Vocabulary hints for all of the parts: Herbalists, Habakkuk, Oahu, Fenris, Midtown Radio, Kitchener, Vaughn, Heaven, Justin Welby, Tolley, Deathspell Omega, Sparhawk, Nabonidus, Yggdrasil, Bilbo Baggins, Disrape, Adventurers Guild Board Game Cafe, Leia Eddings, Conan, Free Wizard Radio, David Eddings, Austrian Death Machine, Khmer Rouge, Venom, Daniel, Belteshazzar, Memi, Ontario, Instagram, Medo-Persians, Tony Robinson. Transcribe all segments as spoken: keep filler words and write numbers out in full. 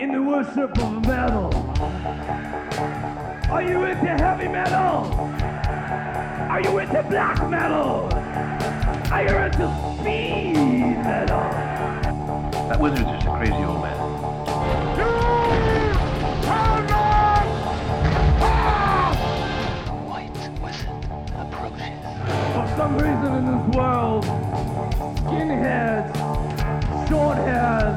in the worship of metal. Are you into heavy metal? Are you into black metal? Are you into speed metal? That wizard's just a crazy old man. For some reason in this world, skinheads, short hairs,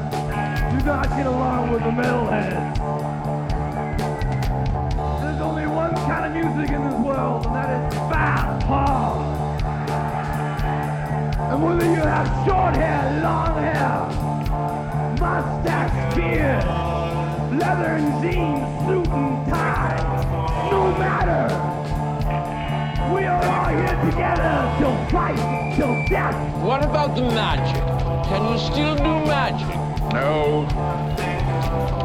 do not get along with the metalheads. There's only one kind of music in this world, and that is fast pop. And whether you have short hair, long hair, mustache, beard, leather and jeans, suit and tie, no matter. We are all here together till fight, till death. What about the magic? Can you still do magic? No.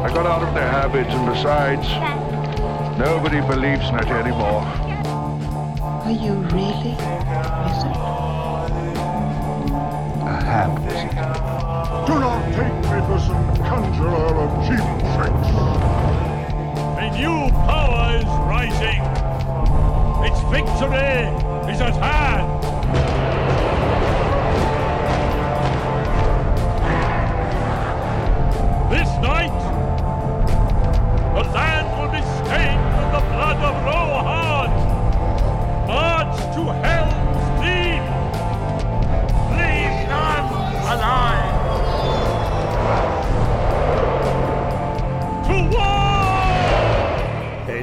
I got out of their habits, and besides, nobody believes in it anymore. Are you really wizard? A ham wizard. Do not take me for some conjurer of cheap tricks. A new power is rising. Its victory is at hand! This night, the land will be stained with the blood of Rohan! March to Helm's Deep! Leave none alive! To war! Hey,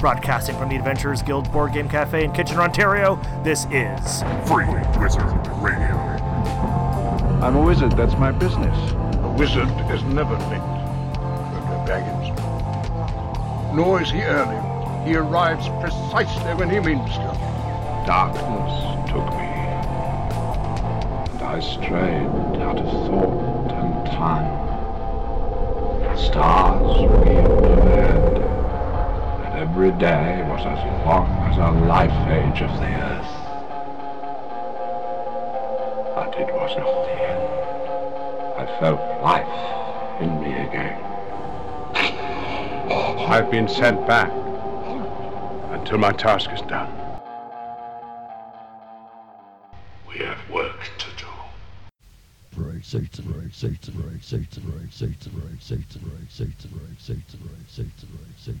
Broadcasting from the Adventurers Guild Board Game Cafe in Kitchener, Ontario, this is Free Wizard Radio. I'm a wizard, that's my business. A wizard is never late, Bilbo Baggins. Nor is he early. He arrives precisely when he means to. Darkness took me, and I strayed out of thought and time. Stars waved overhead. Every day was as long as a life age of the earth. But it was not the end. I felt life in me again. I've been sent back until my task is done. We have work to do. Break Satan, break Satan, break Satan, break Satan, break Satan, break Satan, break Satan, break Satan, break Satan.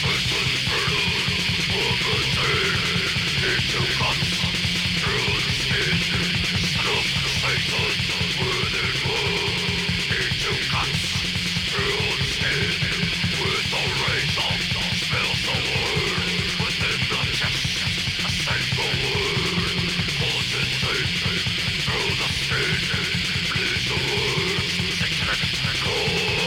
please the words, take the record to the goal.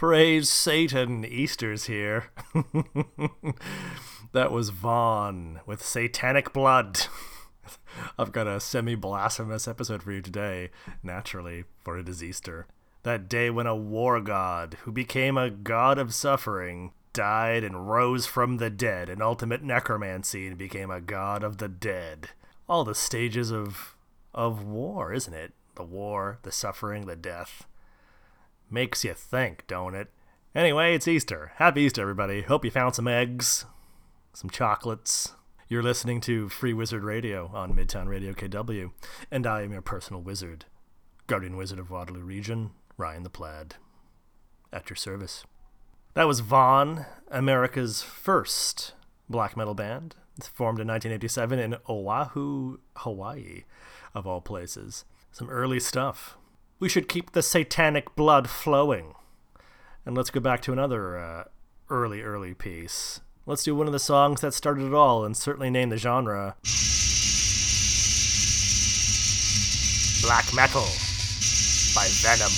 Praise Satan, Easter's here. That was Vaughn with Satanic Blood. I've got a semi-blasphemous episode for you today, naturally, for it is Easter. That day when a war god, who became a god of suffering, died and rose from the dead in ultimate necromancy and became a god of the dead. All the stages of of war, isn't it? The war, the suffering, the death. Makes you think, don't it? Anyway, it's Easter. Happy Easter, everybody. Hope you found some eggs, some chocolates. You're listening to Free Wizard Radio on Midtown Radio K W, and I am your personal wizard, Guardian Wizard of Waterloo Region, Ryan the Plaid. At your service. That was Vaughn, America's first black metal band, formed in nineteen eighty-seven in Oahu, Hawaii, of all places. Some early stuff. We should keep the satanic blood flowing. And let's go back to another uh, early, early piece. Let's do one of the songs that started it all and certainly named the genre. Black Metal by Venom.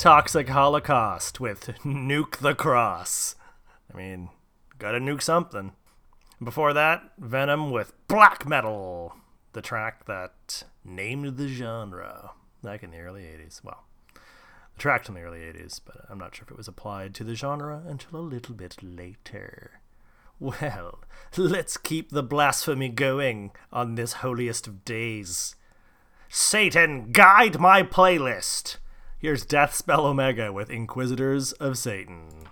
Toxic Holocaust with Nuke the Cross. I mean, gotta nuke something. Before that, Venom with Black Metal, the track that named the genre back in the early eighties. Well, the track from the early eighties, but I'm not sure if it was applied to the genre until a little bit later. Well, let's keep the blasphemy going on this holiest of days. Satan, guide my playlist! Here's Deathspell Omega with Inquisitors of Satan.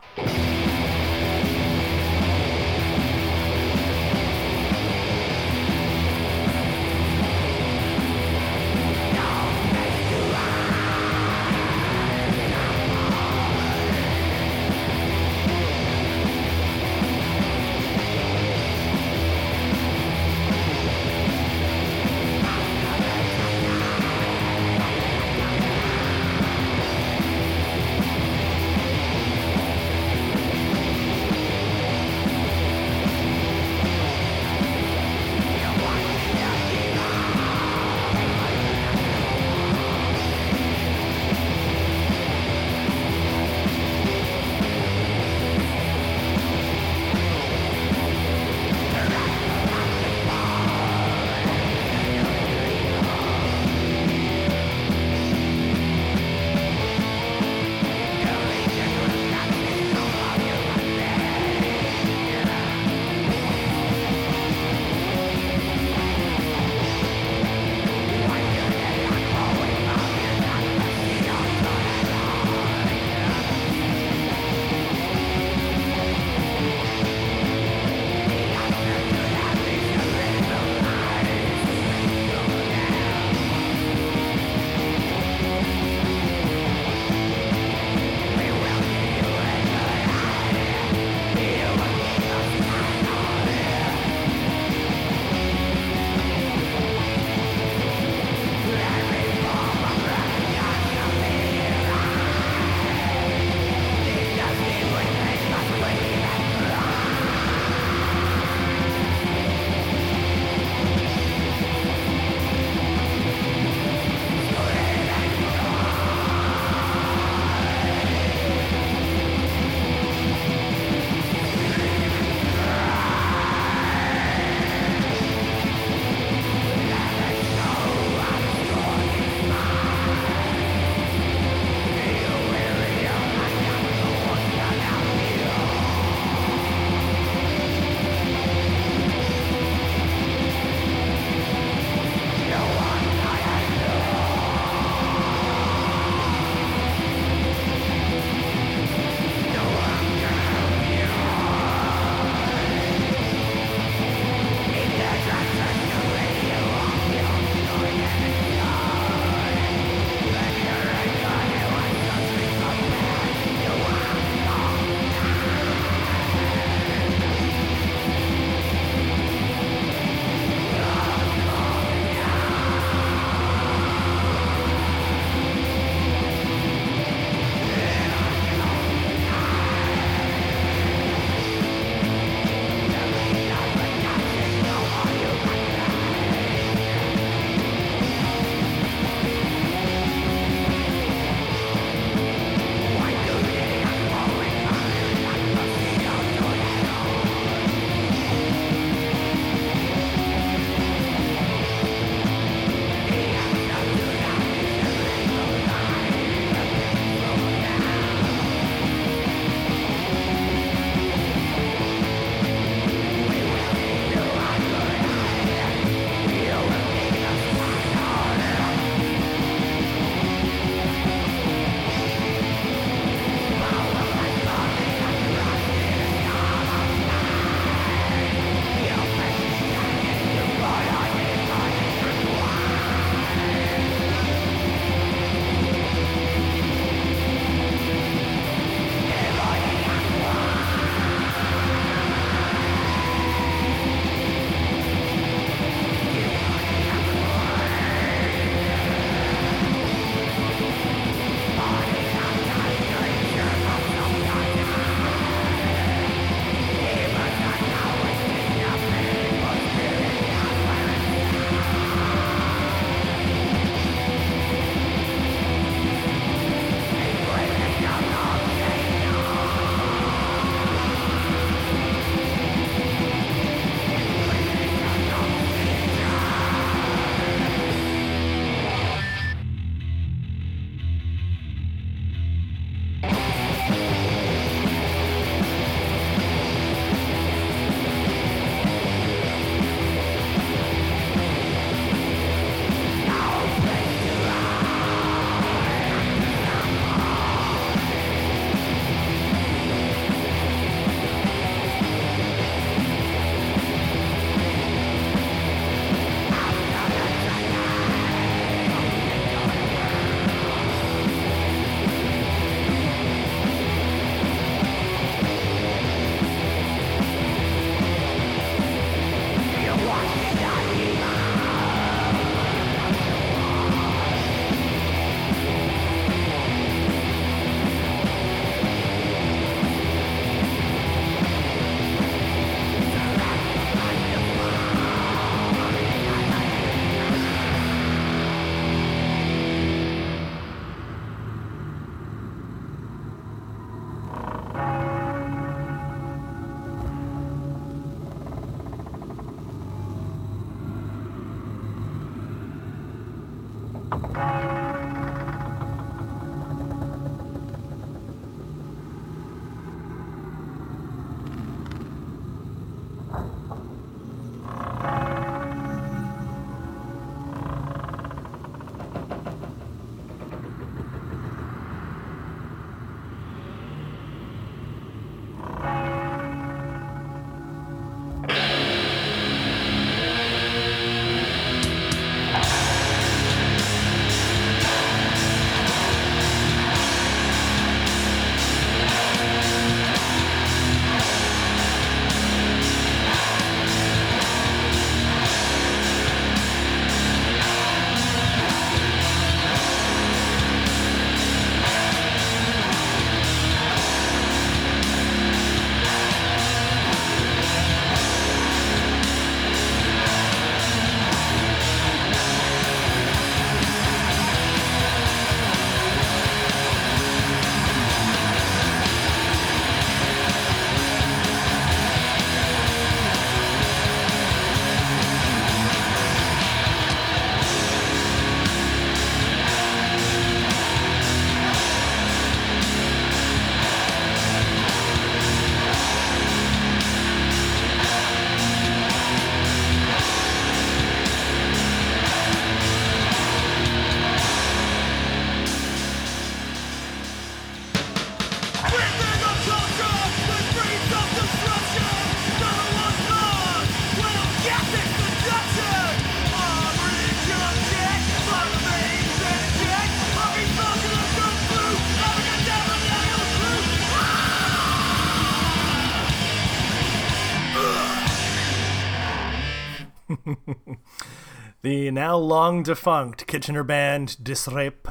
The now long defunct Kitchener band Disrape,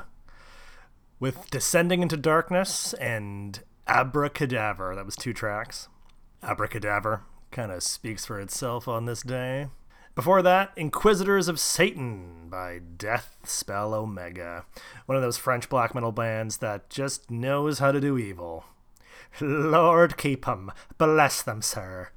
with Descending into Darkness and Abracadaver. That was two tracks. Abracadaver kind of speaks for itself on this day. Before that, Inquisitors of Satan by Deathspell Omega, one of those French black metal bands that just knows how to do evil. Lord keep 'em, bless them, sir.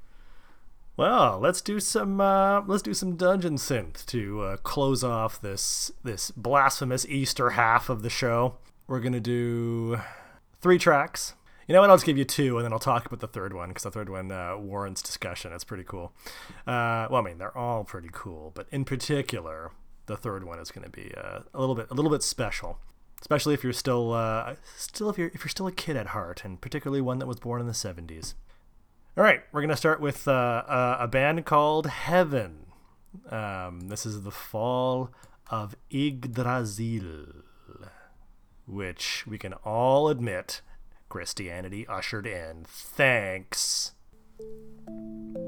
Well, let's do some uh, let's do some dungeon synth to uh, close off this this blasphemous Easter half of the show. We're gonna do three tracks. You know what? I'll just give you two, and then I'll talk about the third one, because the third one uh, warrants discussion. It's pretty cool. Uh, well, I mean, they're all pretty cool, but in particular, the third one is going to be uh, a little bit, a little bit special, especially if you're still, uh, still if you're if you're still a kid at heart, and particularly one that was born in the seventies. All right, we're going to start with uh, a, a band called Heaven. Um, this is The Fall of Yggdrasil, which we can all admit Christianity ushered in. Thanks. Thank you.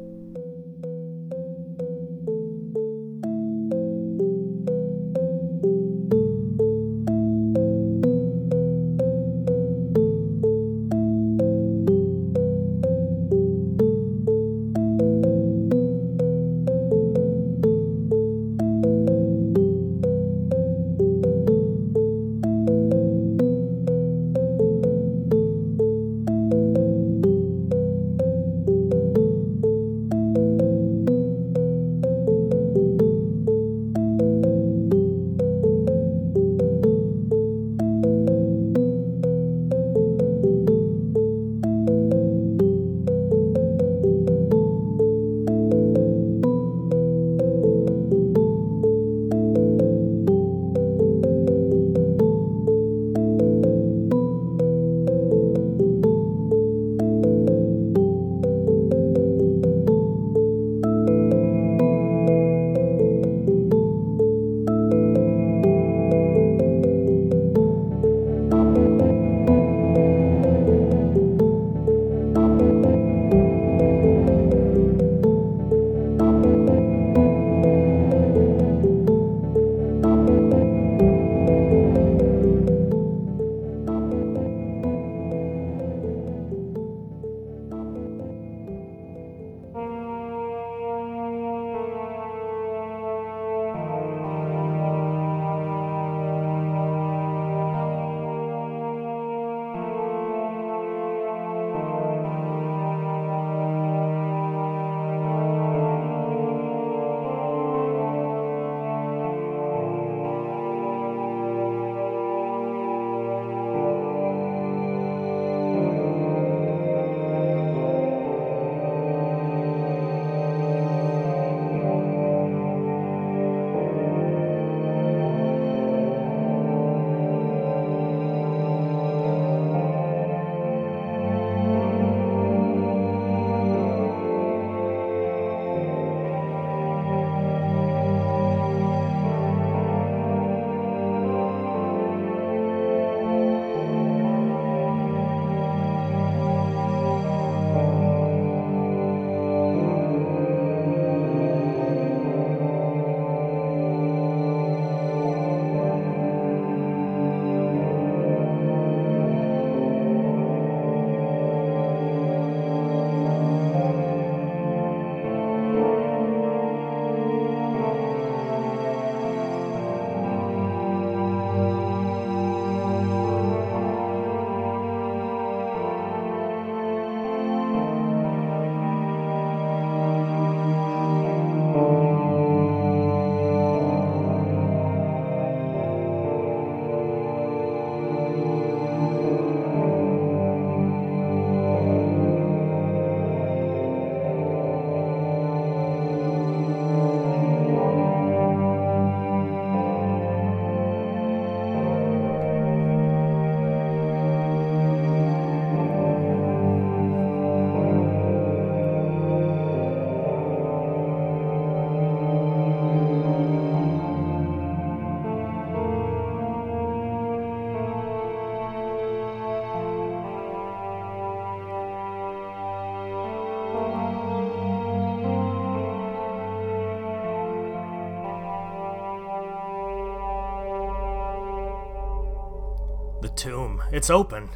tomb. It's open.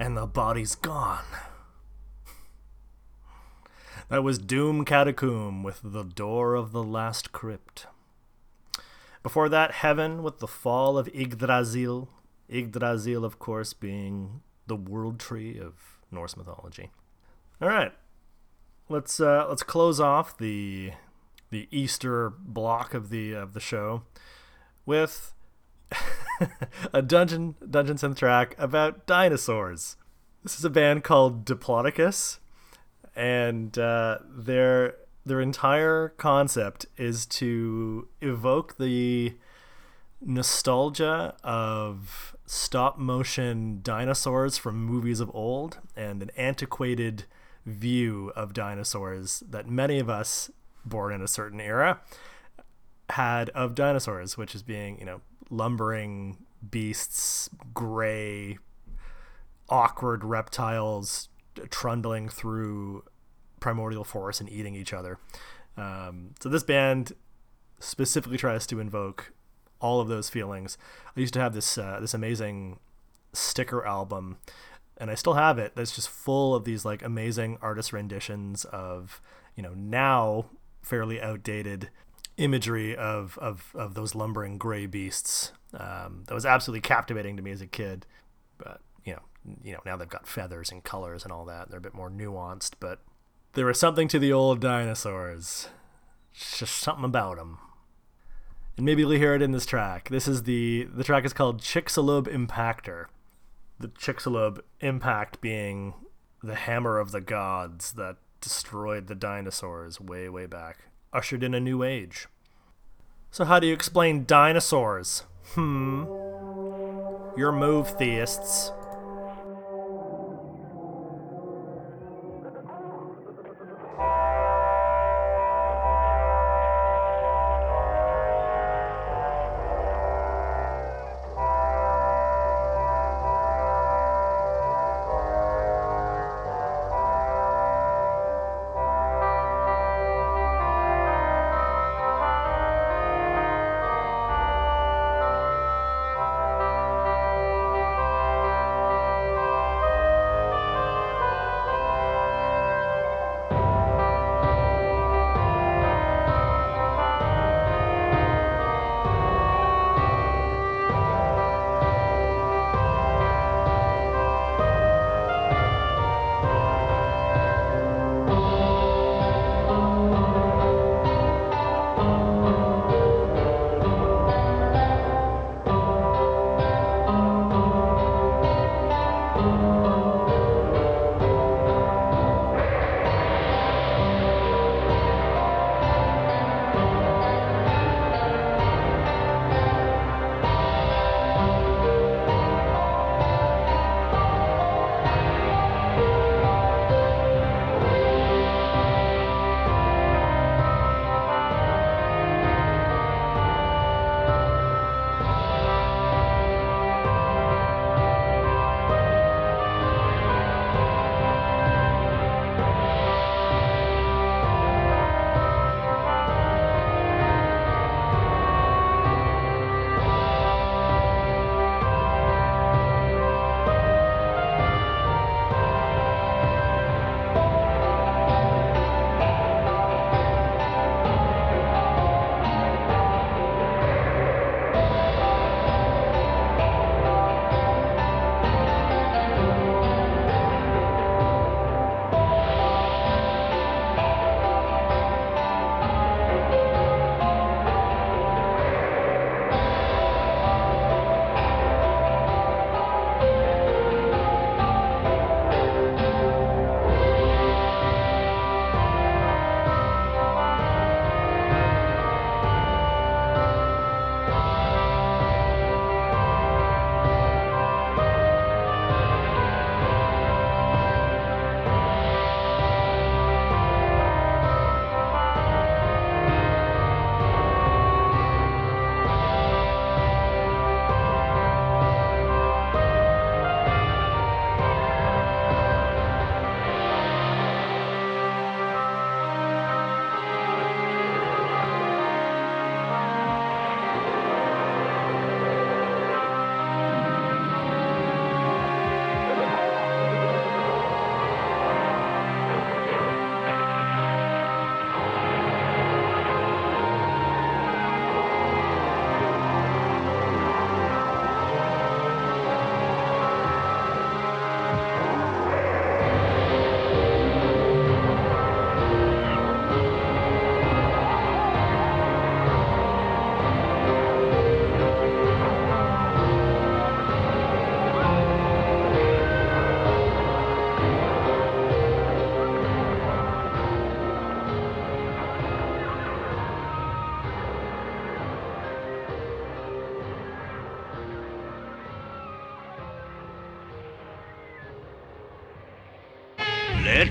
And the body's gone. That was Doom Catacomb with The Door of the Last Crypt. Before that, Heaven with The Fall of Yggdrasil. Yggdrasil, of course, being the world tree of Norse mythology. All right. Let's uh, let's close off the the Easter block of the of the show with a dungeon dungeon synth track about dinosaurs. This is a band called Diplodocus, and uh, their their entire concept is to evoke the nostalgia of stop-motion dinosaurs from movies of old and an antiquated view of dinosaurs that many of us born in a certain era had of dinosaurs, which is being, you know, lumbering beasts, gray, awkward reptiles trundling through primordial forests and eating each other. Um, so this band specifically tries to invoke all of those feelings. I used to have this uh, this amazing sticker album, and I still have it, that's just full of these like amazing artist renditions of, you know, now fairly outdated imagery of of, of those lumbering gray beasts. Um, that was absolutely captivating to me as a kid. But you know, you know, now they've got feathers and colors and all that, and they're a bit more nuanced. But there was something to the old dinosaurs, it's just something about them. And maybe you'll hear it in this track. This is the the track is called Chicxulub Impactor. The Chicxulub impact being the hammer of the gods that destroyed the dinosaurs way, way back. Ushered in a new age. So how do you explain dinosaurs? Hmm. Your move, theists. Let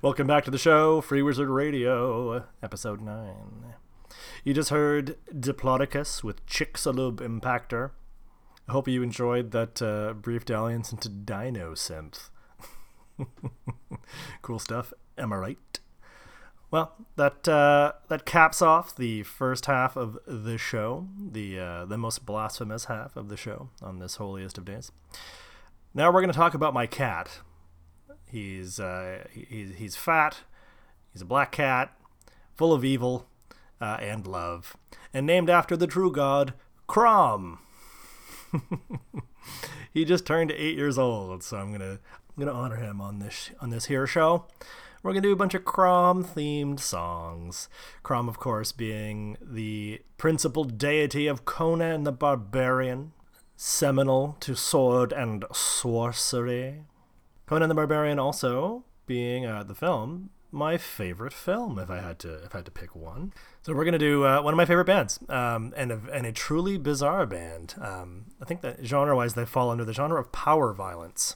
Welcome back to the show, Free Wizard Radio, Episode nine. You just heard Diplodocus with Chicxulub Impactor. I hope you enjoyed that uh, brief dalliance into Dino Synth. Cool stuff, am I right? Well, that uh, that caps off the first half of the show, the uh, the most blasphemous half of the show on this holiest of days. Now we're going to talk about my cat. He's uh, he, he's fat. He's a black cat, full of evil uh, and love, and named after the true god Krom. He just turned eight years old, so I'm gonna I'm gonna honor him on this on this here show. We're going to do a bunch of Krom-themed songs. Krom, of course, being the principal deity of Conan the Barbarian, seminal to sword and sorcery. Conan the Barbarian also being uh, the film, my favorite film, if I had to if I had to pick one. So we're going to do uh, one of my favorite bands, um, and, a, and a truly bizarre band. Um, I think that genre-wise they fall under the genre of power violence.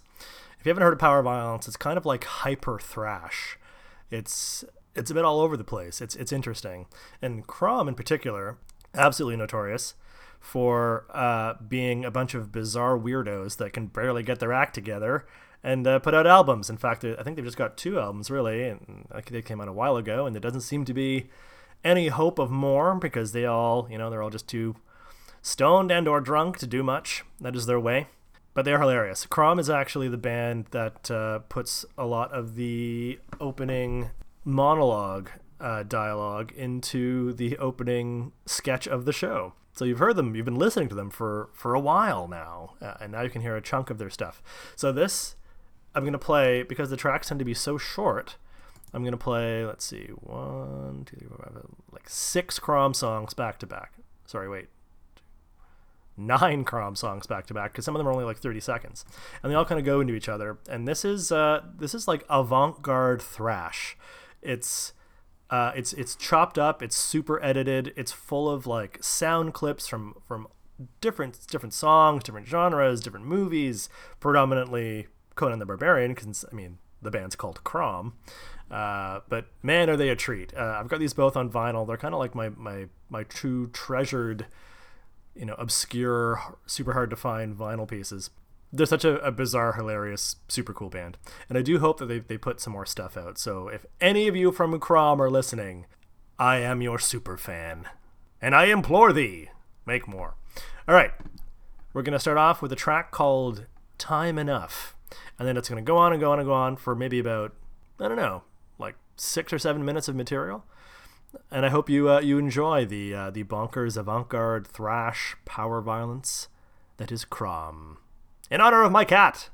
If you haven't heard of power violence, it's kind of like hyper thrash. It's it's a bit all over the place. It's it's interesting. And Krom in particular, absolutely notorious for uh, being a bunch of bizarre weirdos that can barely get their act together and uh, put out albums. In fact, I think they've just got two albums really, and they came out a while ago. And there doesn't seem to be any hope of more because they all, you know, they're all just too stoned and or drunk to do much. That is their way. But they're hilarious. Krom is actually the band that uh, puts a lot of the opening monologue uh, dialogue into the opening sketch of the show. So you've heard them, you've been listening to them for, for a while now, uh, and now you can hear a chunk of their stuff. So this, I'm going to play, because the tracks tend to be so short, I'm going to play, let's see, one, two, three, four, five, like six Krom songs back to back. Sorry, wait. Nine Krom songs back to back because some of them are only like thirty seconds, and they all kind of go into each other. And this is uh, this is like avant-garde thrash. It's uh, it's it's chopped up. It's super edited. It's full of like sound clips from from different different songs, different genres, different movies. Predominantly Conan the Barbarian, because I mean the band's called Krom. Uh, but man, are they a treat! Uh, I've got these both on vinyl. They're kind of like my my my true treasured, you know, obscure, super hard to find vinyl pieces. They're such a, a bizarre, hilarious, super cool band. And I do hope that they they put some more stuff out. So if any of you from Krom are listening, I am your super fan. And I implore thee, make more. All right, we're going to start off with a track called Time Enough. And then it's going to go on and go on and go on for maybe about, I don't know, like six or seven minutes of material. And I hope you uh, you enjoy the uh, the bonkers avant-garde thrash power violence that is Krom. In honor of my cat.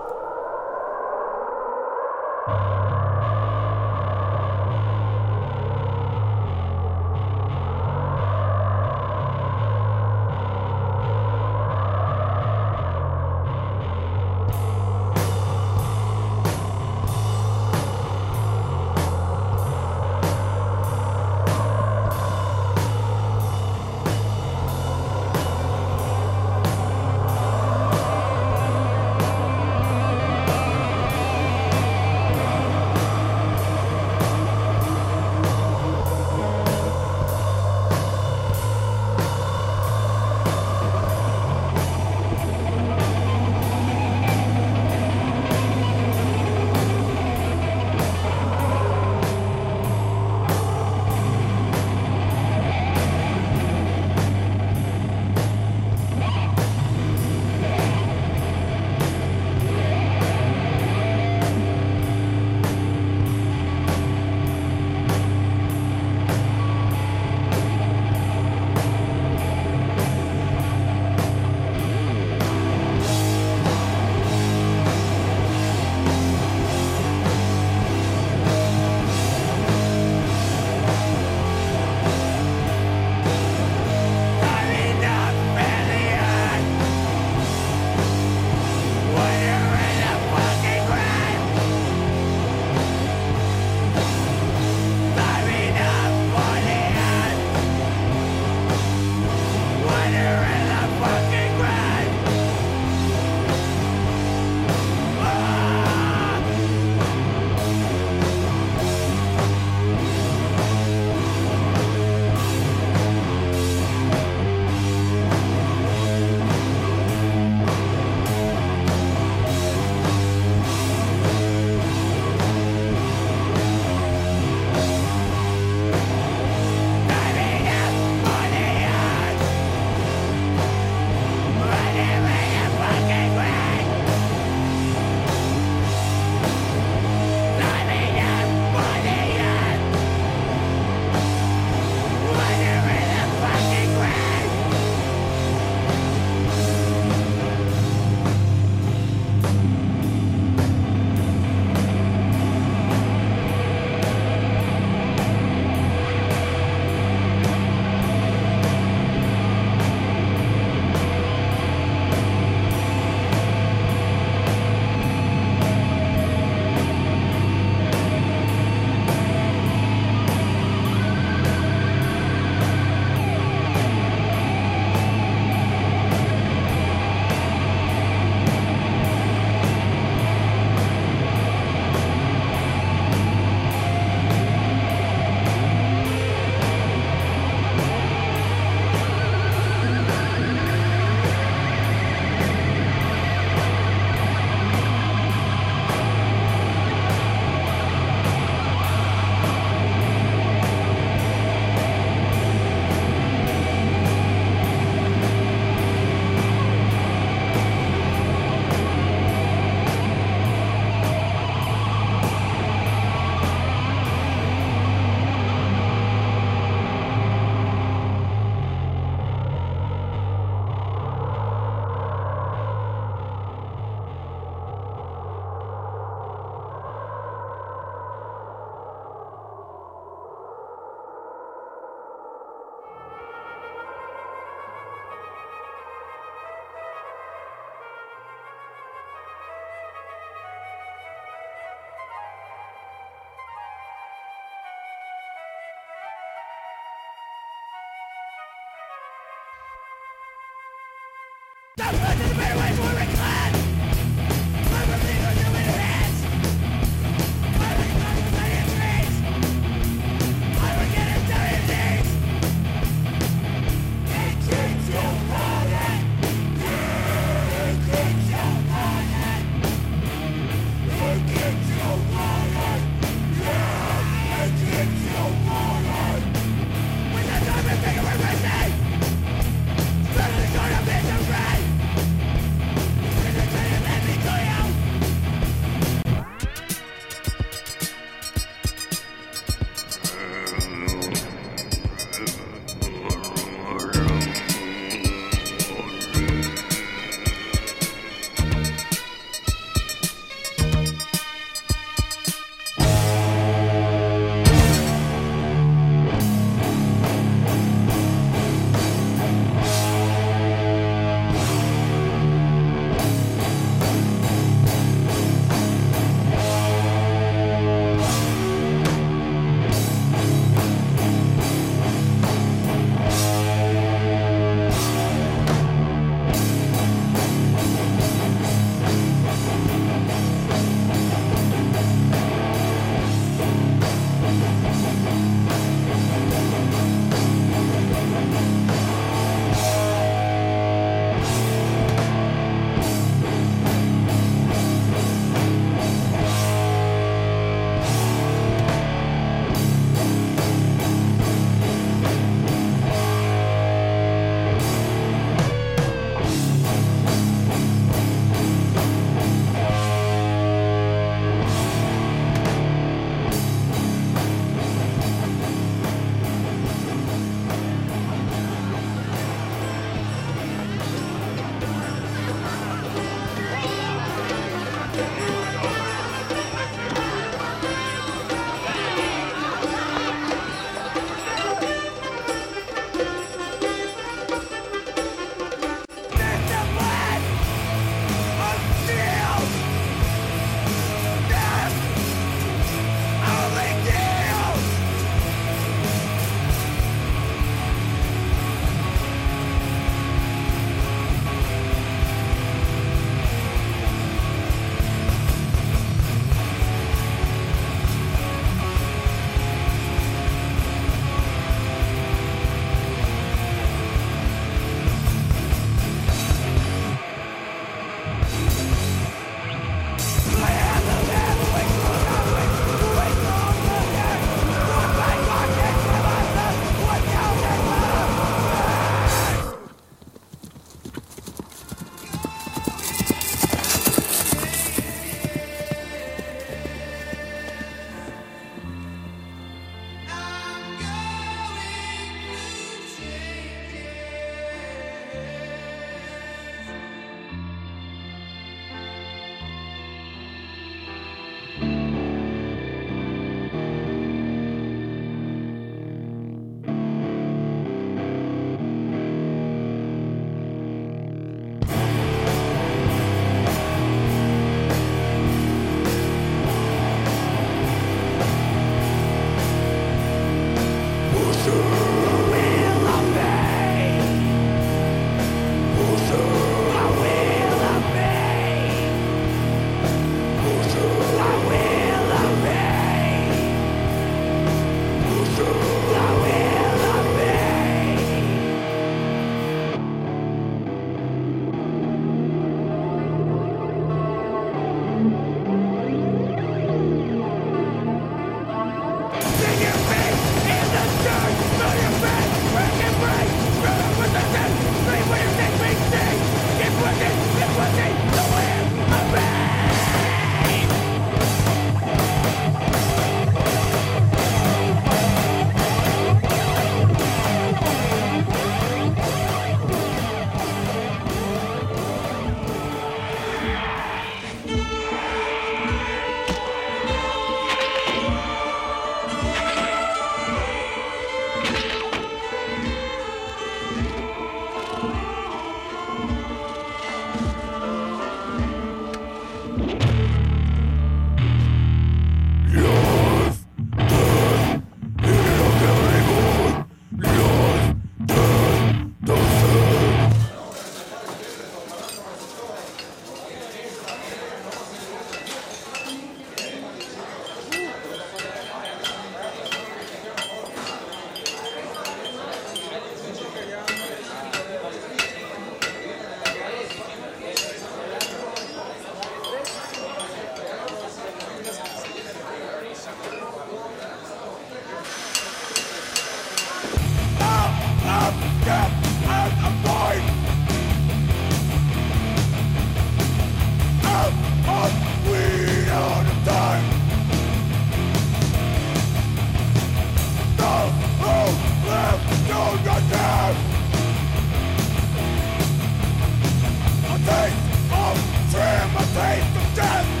Taste of death!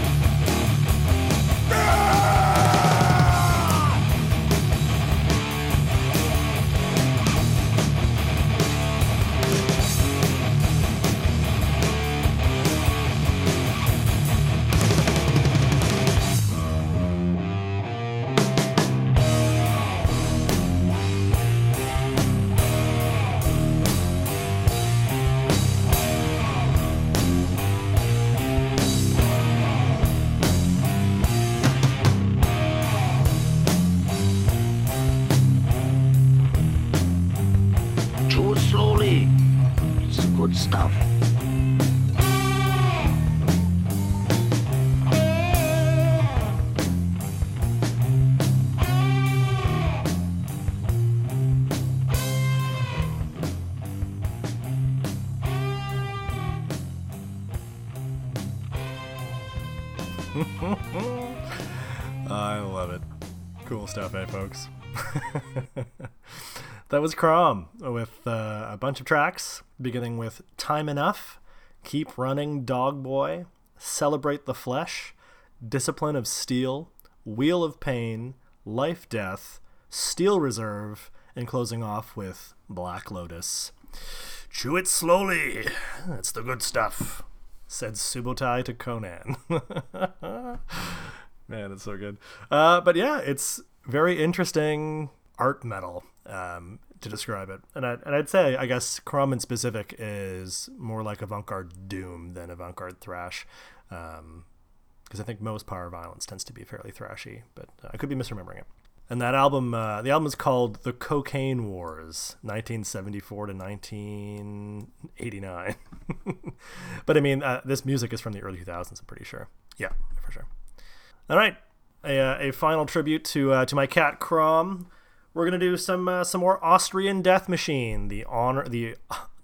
Folks. That was Krom with uh, a bunch of tracks, beginning with Time Enough, Keep Running, Dog Boy, Celebrate the Flesh, Discipline of Steel, Wheel of Pain, Life Death, Steel Reserve, and closing off with Black Lotus. Chew it slowly, it's the good stuff, said Subotai to Conan. Man, it's so good. Uh, but yeah, it's very interesting art metal, um, to describe it. And, I, and I'd say, I guess, Krom in specific is more like avant-garde doom than avant-garde thrash, because um, I think most power violence tends to be fairly thrashy, but I could be misremembering it. And that album, uh, the album is called The Cocaine Wars, nineteen seventy-four to nineteen eighty-nine. But I mean, uh, this music is from the early two thousands, I'm pretty sure. Yeah, for sure. All right. A, uh, a final tribute to uh, to my cat Krom. We're gonna do some uh, some more Austrian Death Machine, the honor the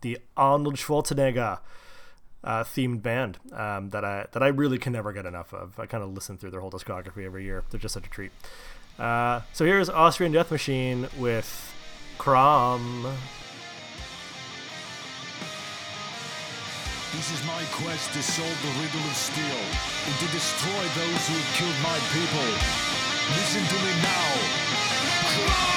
the Arnold Schwarzenegger uh, themed band um, that I that I really can never get enough of. I kind of listen through their whole discography every year. They're just such a treat. Uh, so here's Austrian Death Machine with Krom. This is my quest to solve the riddle of steel and to destroy those who have killed my people. Listen to me now. Krom!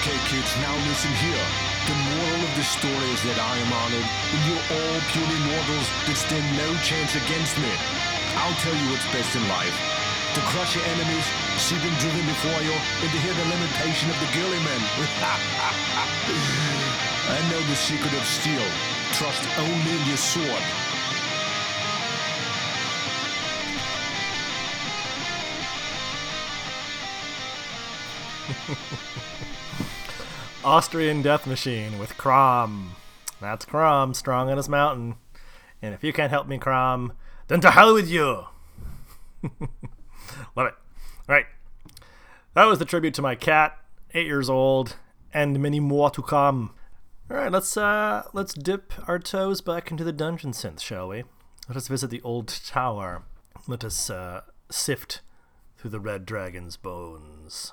Okay, kids, now listen here. The moral of this story is that I am honored, and you're all puny mortals that stand no chance against me. I'll tell you what's best in life. To crush your enemies, see them driven before you, and to hear the lamentation of the girly men. I know the secret of steel. Trust only in your sword. Austrian Death Machine with Krom. That's Krom, strong on his mountain. And if you can't help me, Krom, then to hell with you. Love it. All right. That was the tribute to my cat, eight years old, and many more to come. All right, let's uh, let's dip our toes back into the dungeon synth, shall we? Let us visit the old tower. Let us uh, sift through the red dragon's bones.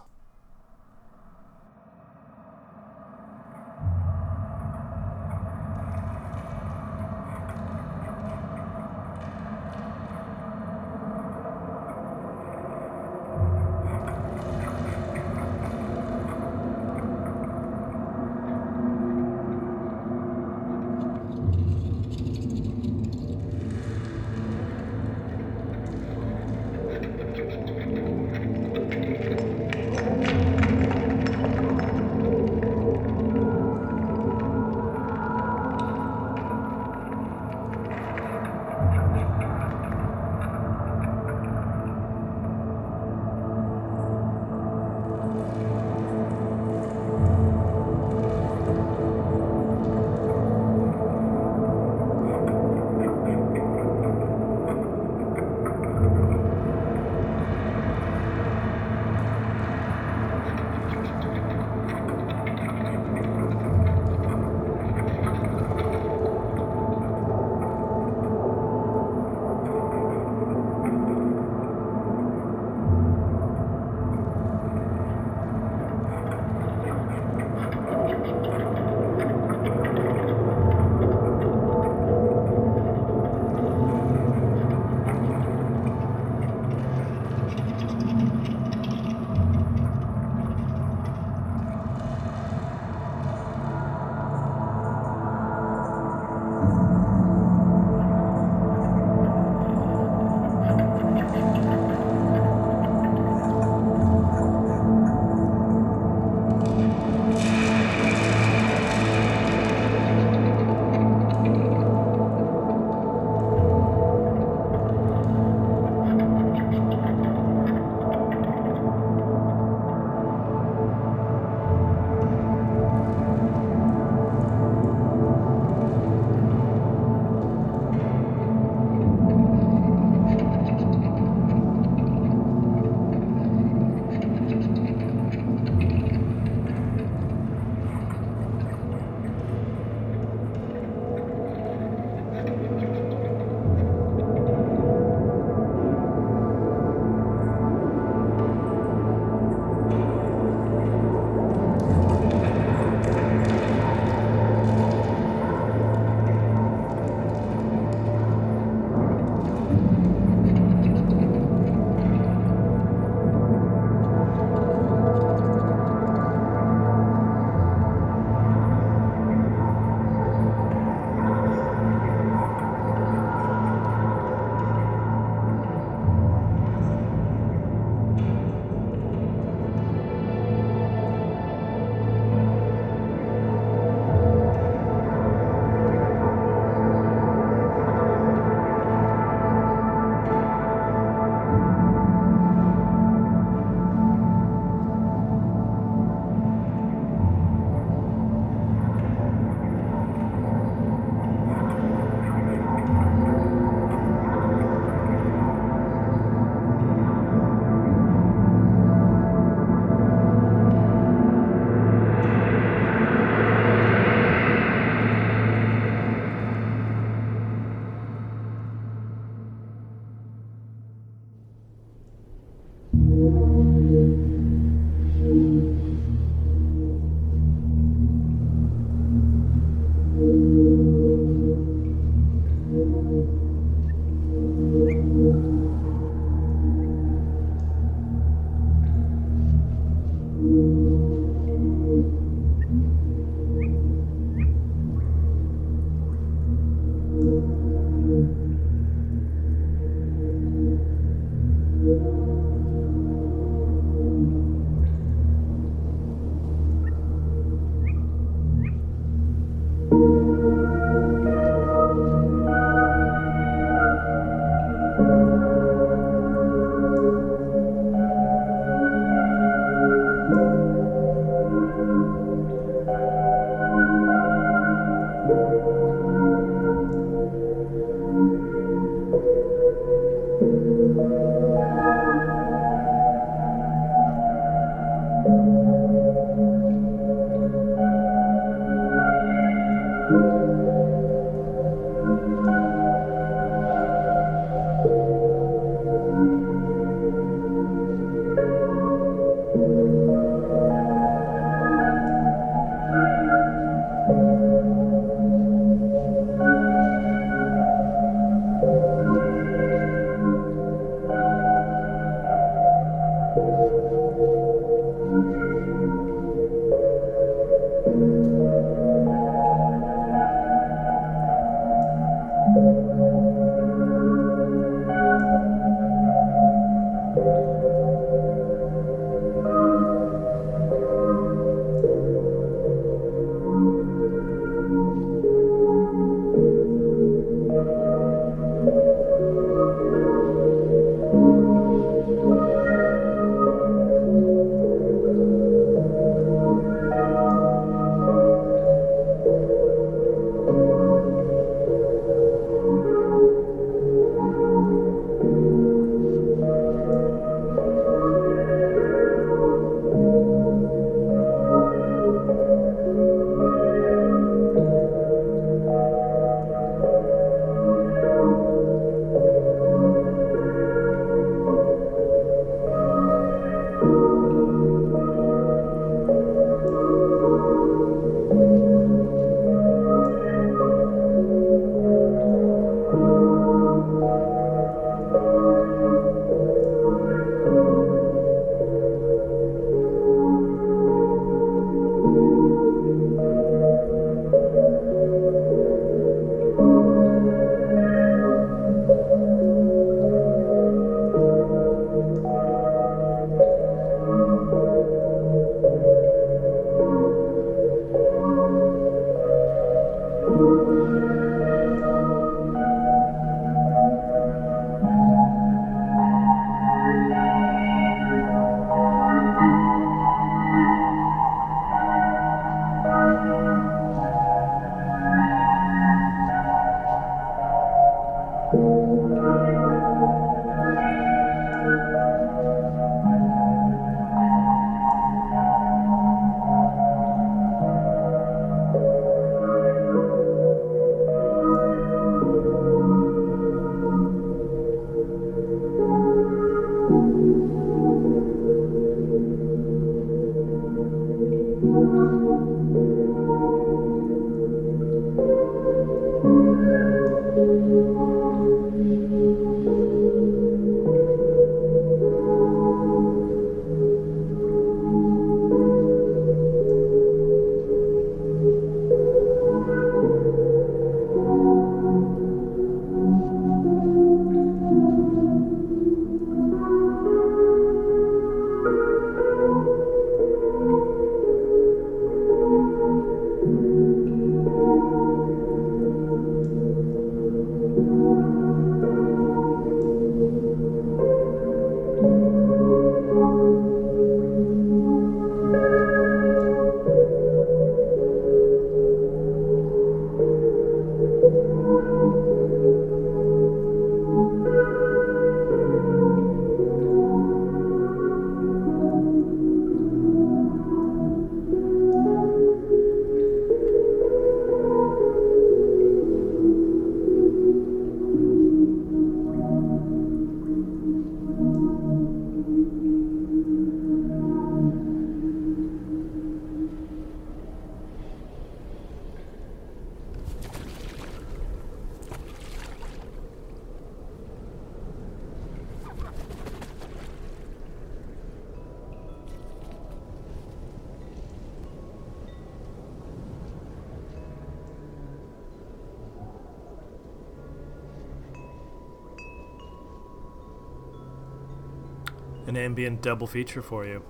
an ambient double feature for you.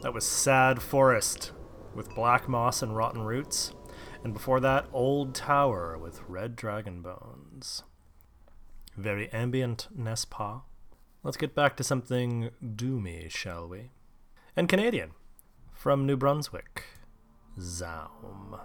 That was Sad Forest with Black Moss and Rotten Roots, and before that, Old Tower with Red Dragon Bones. Very ambient, n'est-ce pas? Let's get back to something doomy, shall we? And Canadian, from New Brunswick, Zaum.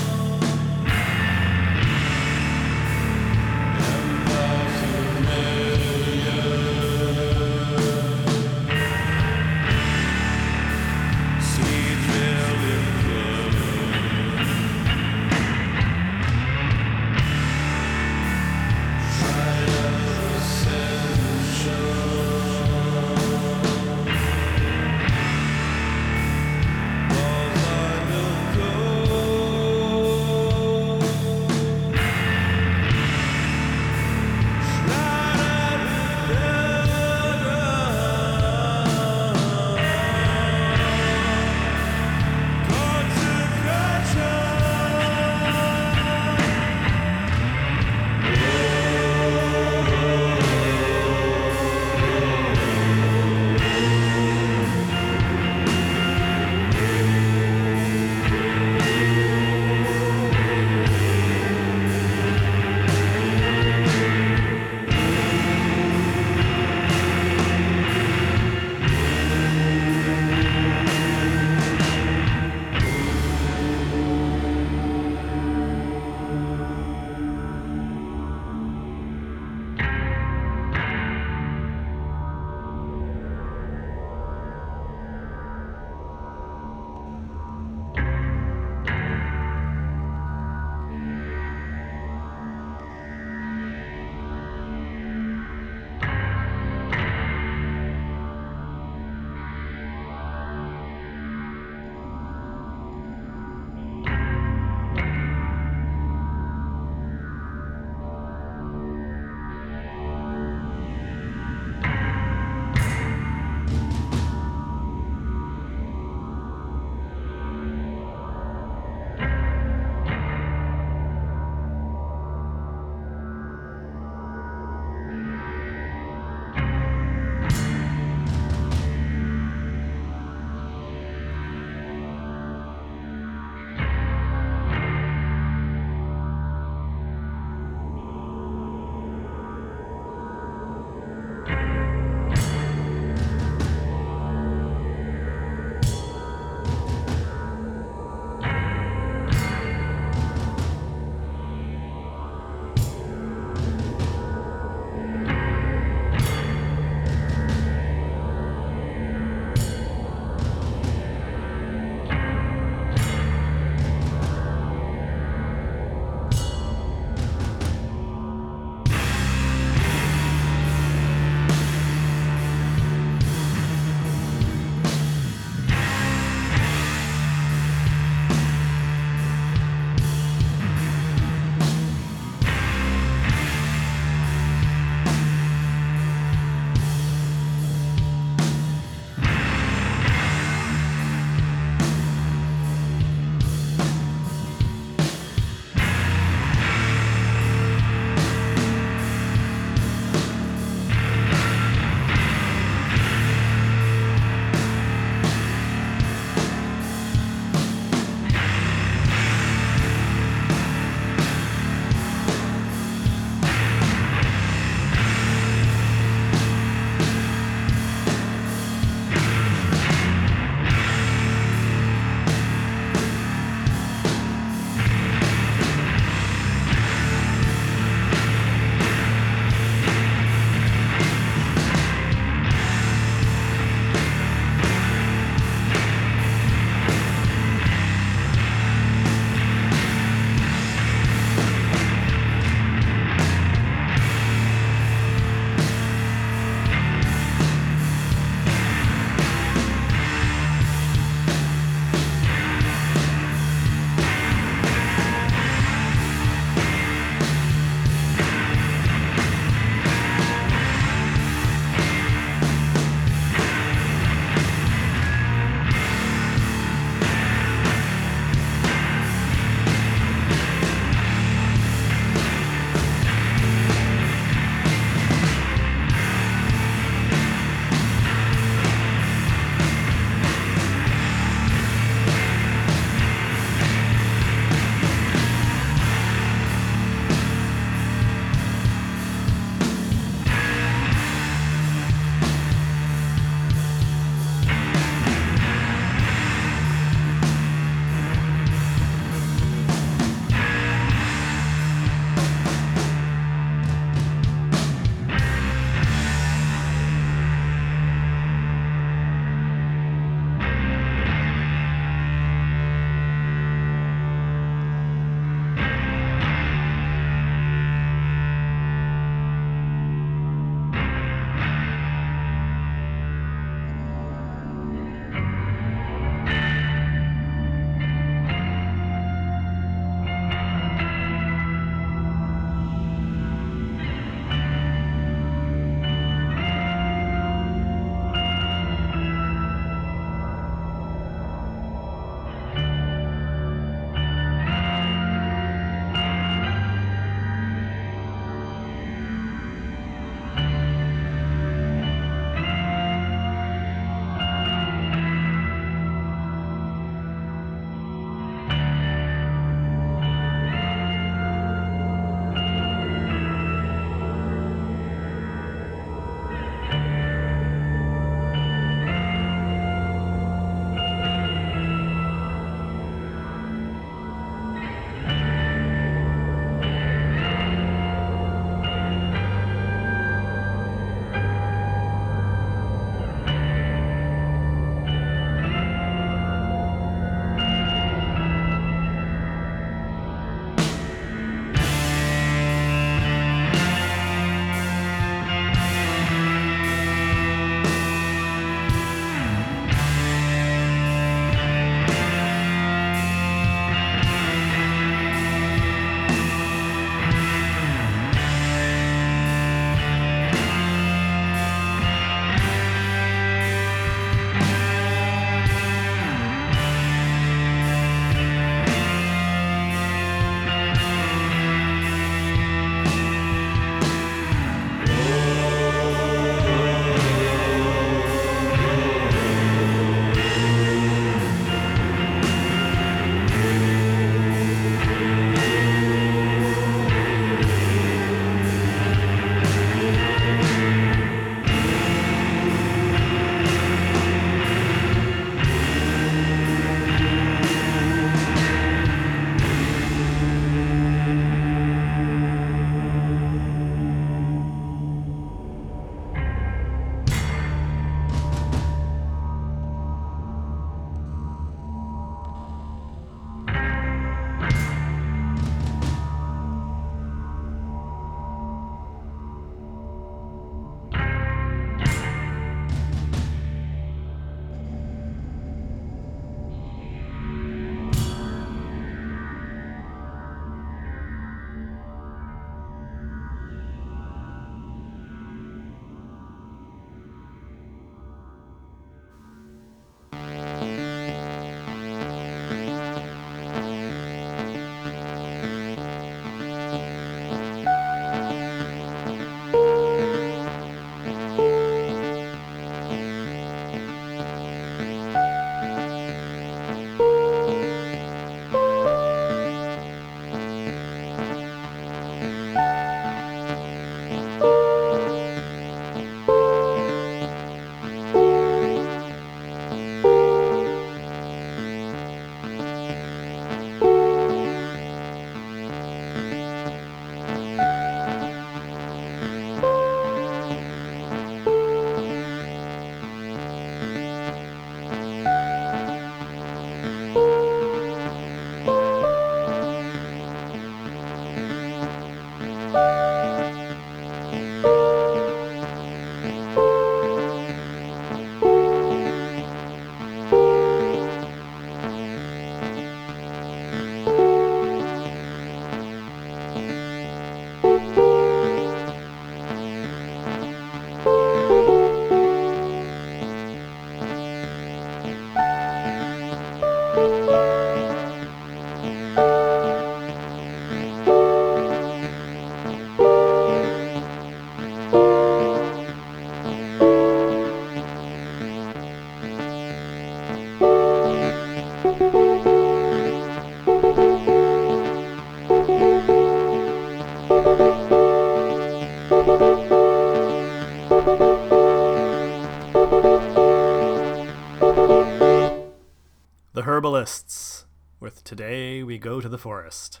today we go to the forest.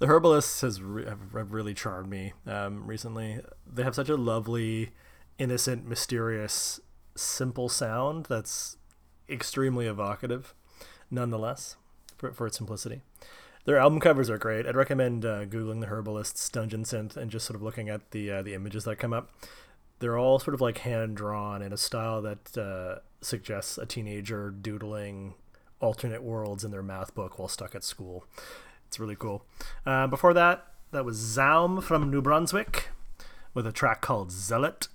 The Herbalists has re- have really charmed me um, recently. They have such a lovely, innocent, mysterious, simple sound that's extremely evocative, nonetheless, for, for its simplicity. Their album covers are great. I'd recommend uh, Googling the Herbalists Dungeon Synth and just sort of looking at the uh, the images that come up. They're all sort of like hand-drawn in a style that uh, suggests a teenager doodling alternate worlds in their math book while stuck at school. It's really cool. Uh, before that, that was Zaum from New Brunswick with a track called Zealot.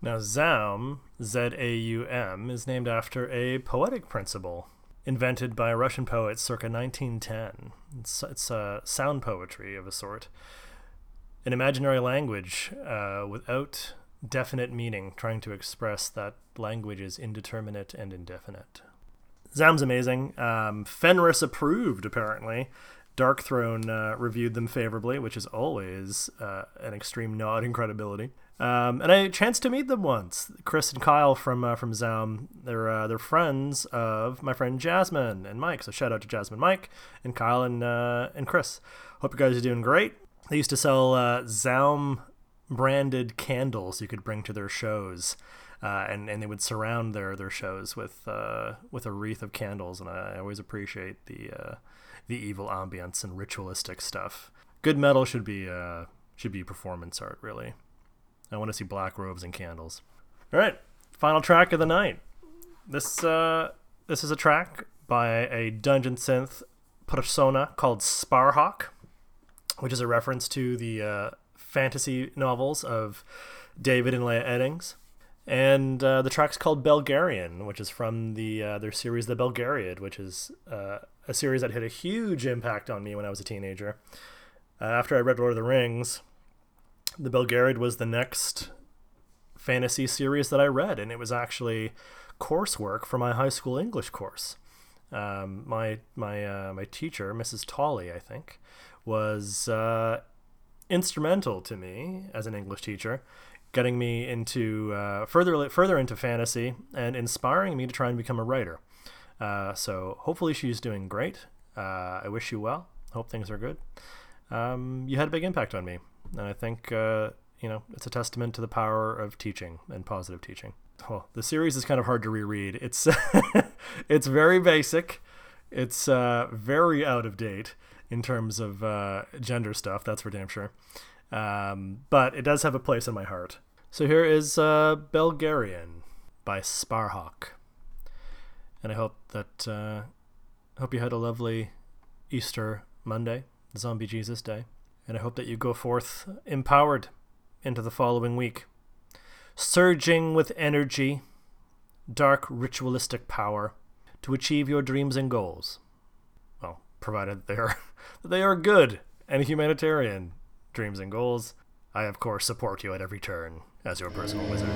Now Zaum, Z A U M, is named after a poetic principle invented by a Russian poet circa nineteen ten. It's, it's uh, sound poetry of a sort. An imaginary language uh, without definite meaning, trying to express that language is indeterminate and indefinite. Zaum's amazing. Um, Fenris approved, apparently. Darkthrone uh, reviewed them favorably, which is always uh, an extreme nod in credibility. Um, and I chanced to meet them once. Chris and Kyle from uh, from Zaum, they're uh, they're friends of my friend Jasmine and Mike. So shout out to Jasmine, Mike, and Kyle and uh, and Chris. Hope you guys are doing great. They used to sell uh, Zaum branded candles you could bring to their shows, uh, and and they would surround their their shows with uh, with a wreath of candles. And I always appreciate the uh, the evil ambience and ritualistic stuff. Good metal should be uh, should be performance art, really. I want to see black robes and candles. All right, final track of the night. This uh, this is a track by a dungeon synth persona called Sparhawk, which is a reference to the uh, fantasy novels of David and Leia Eddings. And uh, the track's called Belgariad, which is from the uh, their series The Belgariad, which is uh, a series that had a huge impact on me when I was a teenager. Uh, after I read Lord of the Rings, The Belgariad was the next fantasy series that I read, and it was actually coursework for my high school English course. Um, my my uh, my teacher, Missus Tolley, I think, was uh, instrumental to me as an English teacher, getting me into uh, further further into fantasy and inspiring me to try and become a writer. Uh, so hopefully she's doing great. Uh, I wish you well. Hope things are good. Um, you had a big impact on me. And I think, uh, you know, it's a testament to the power of teaching and positive teaching. Oh, the series is kind of hard to reread. It's it's very basic. It's uh, very out of date in terms of uh, gender stuff. That's for damn sure. Um, but it does have a place in my heart. So here is uh, Belgariad by Sparhawk. And I hope that uh, hope you had a lovely Easter Monday, Zombie Jesus Day. And I hope that you go forth empowered into the following week, surging with energy, dark ritualistic power, to achieve your dreams and goals. Well, provided they are, they are good and humanitarian dreams and goals. I, of course, support you at every turn as your personal wizard.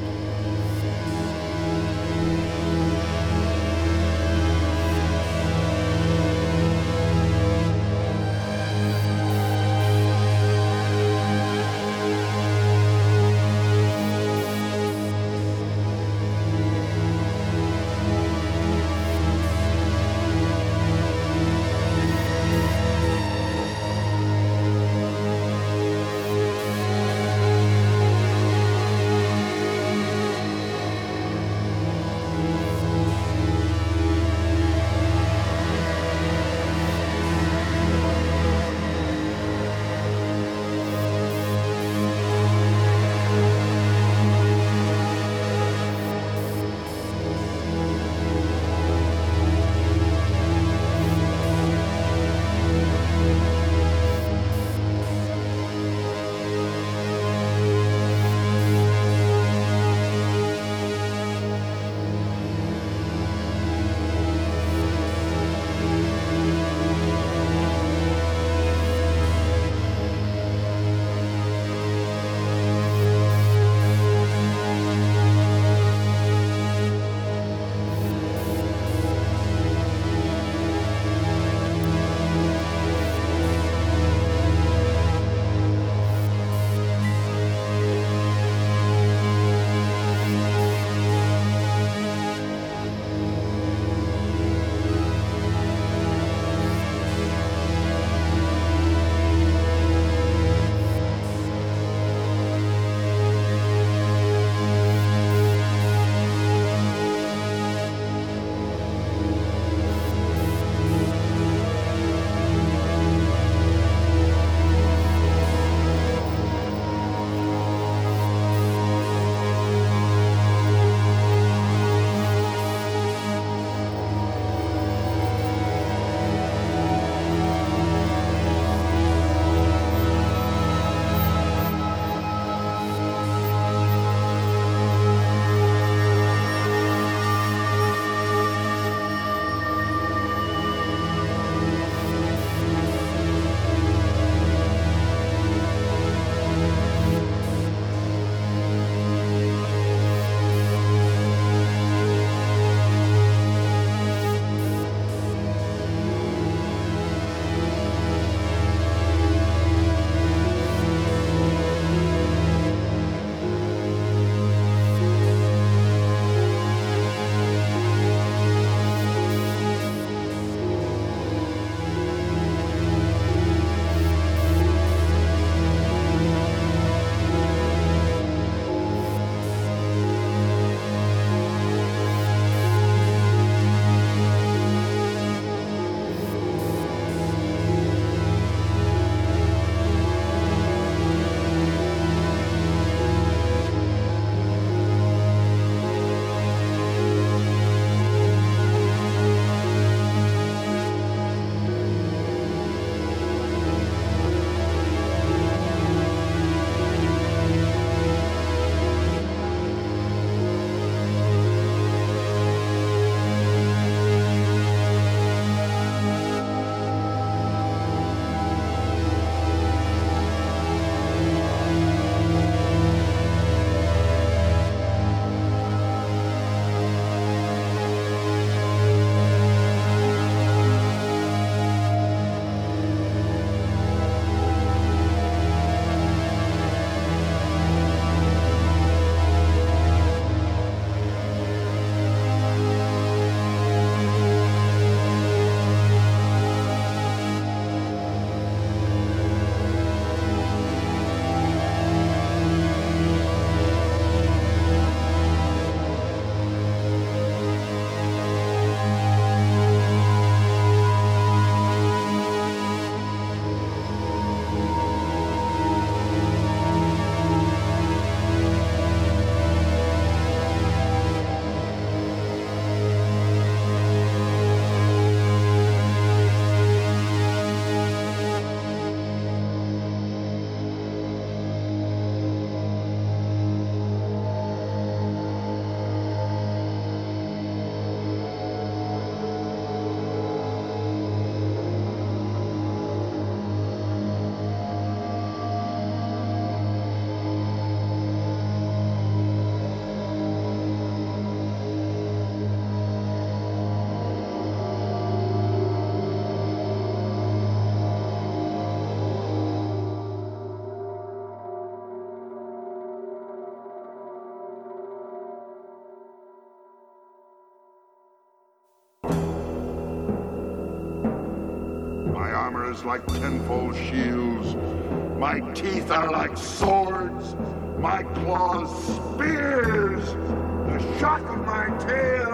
feathers like tenfold shields. My teeth are like swords. My claws spears. The shot of my tail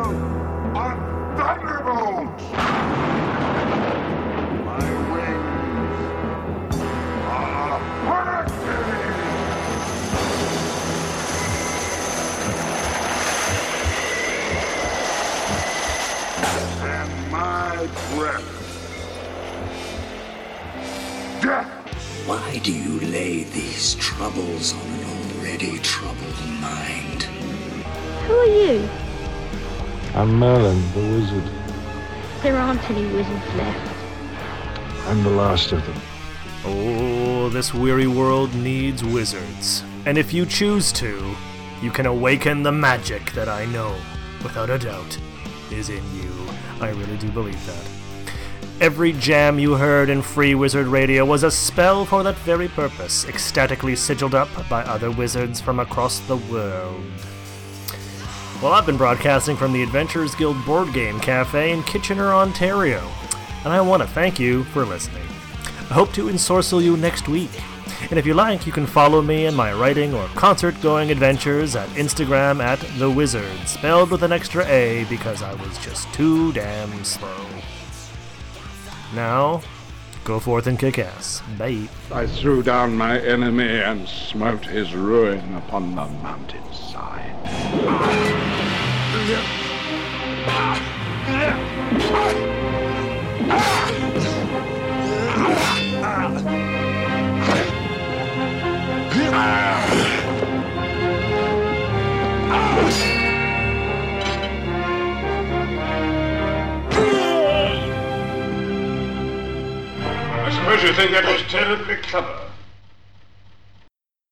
are thunderbolts. My wings are hurricanes. My breath. Death! Why do you lay these troubles on an already troubled mind? Who are you? I'm Merlin, the wizard. There aren't any wizards left. I'm the last of them. Oh, this weary world needs wizards. And if you choose to, you can awaken the magic that I know, without a doubt, is in you. I really do believe that. Every jam you heard in Free Wizard Radio was a spell for that very purpose, ecstatically sigiled up by other wizards from across the world. Well, I've been broadcasting from the Adventurers Guild Board Game Cafe in Kitchener, Ontario, and I want to thank you for listening. I hope to ensorcel you next week. And if you like, you can follow me in my writing or concert-going adventures at Instagram at The Wizard, spelled with an extra A because I was just too damn slow. Now, go forth and kick ass. Bye. I threw down my enemy and smote his ruin upon the mountainside. I suppose you think that was terribly clever.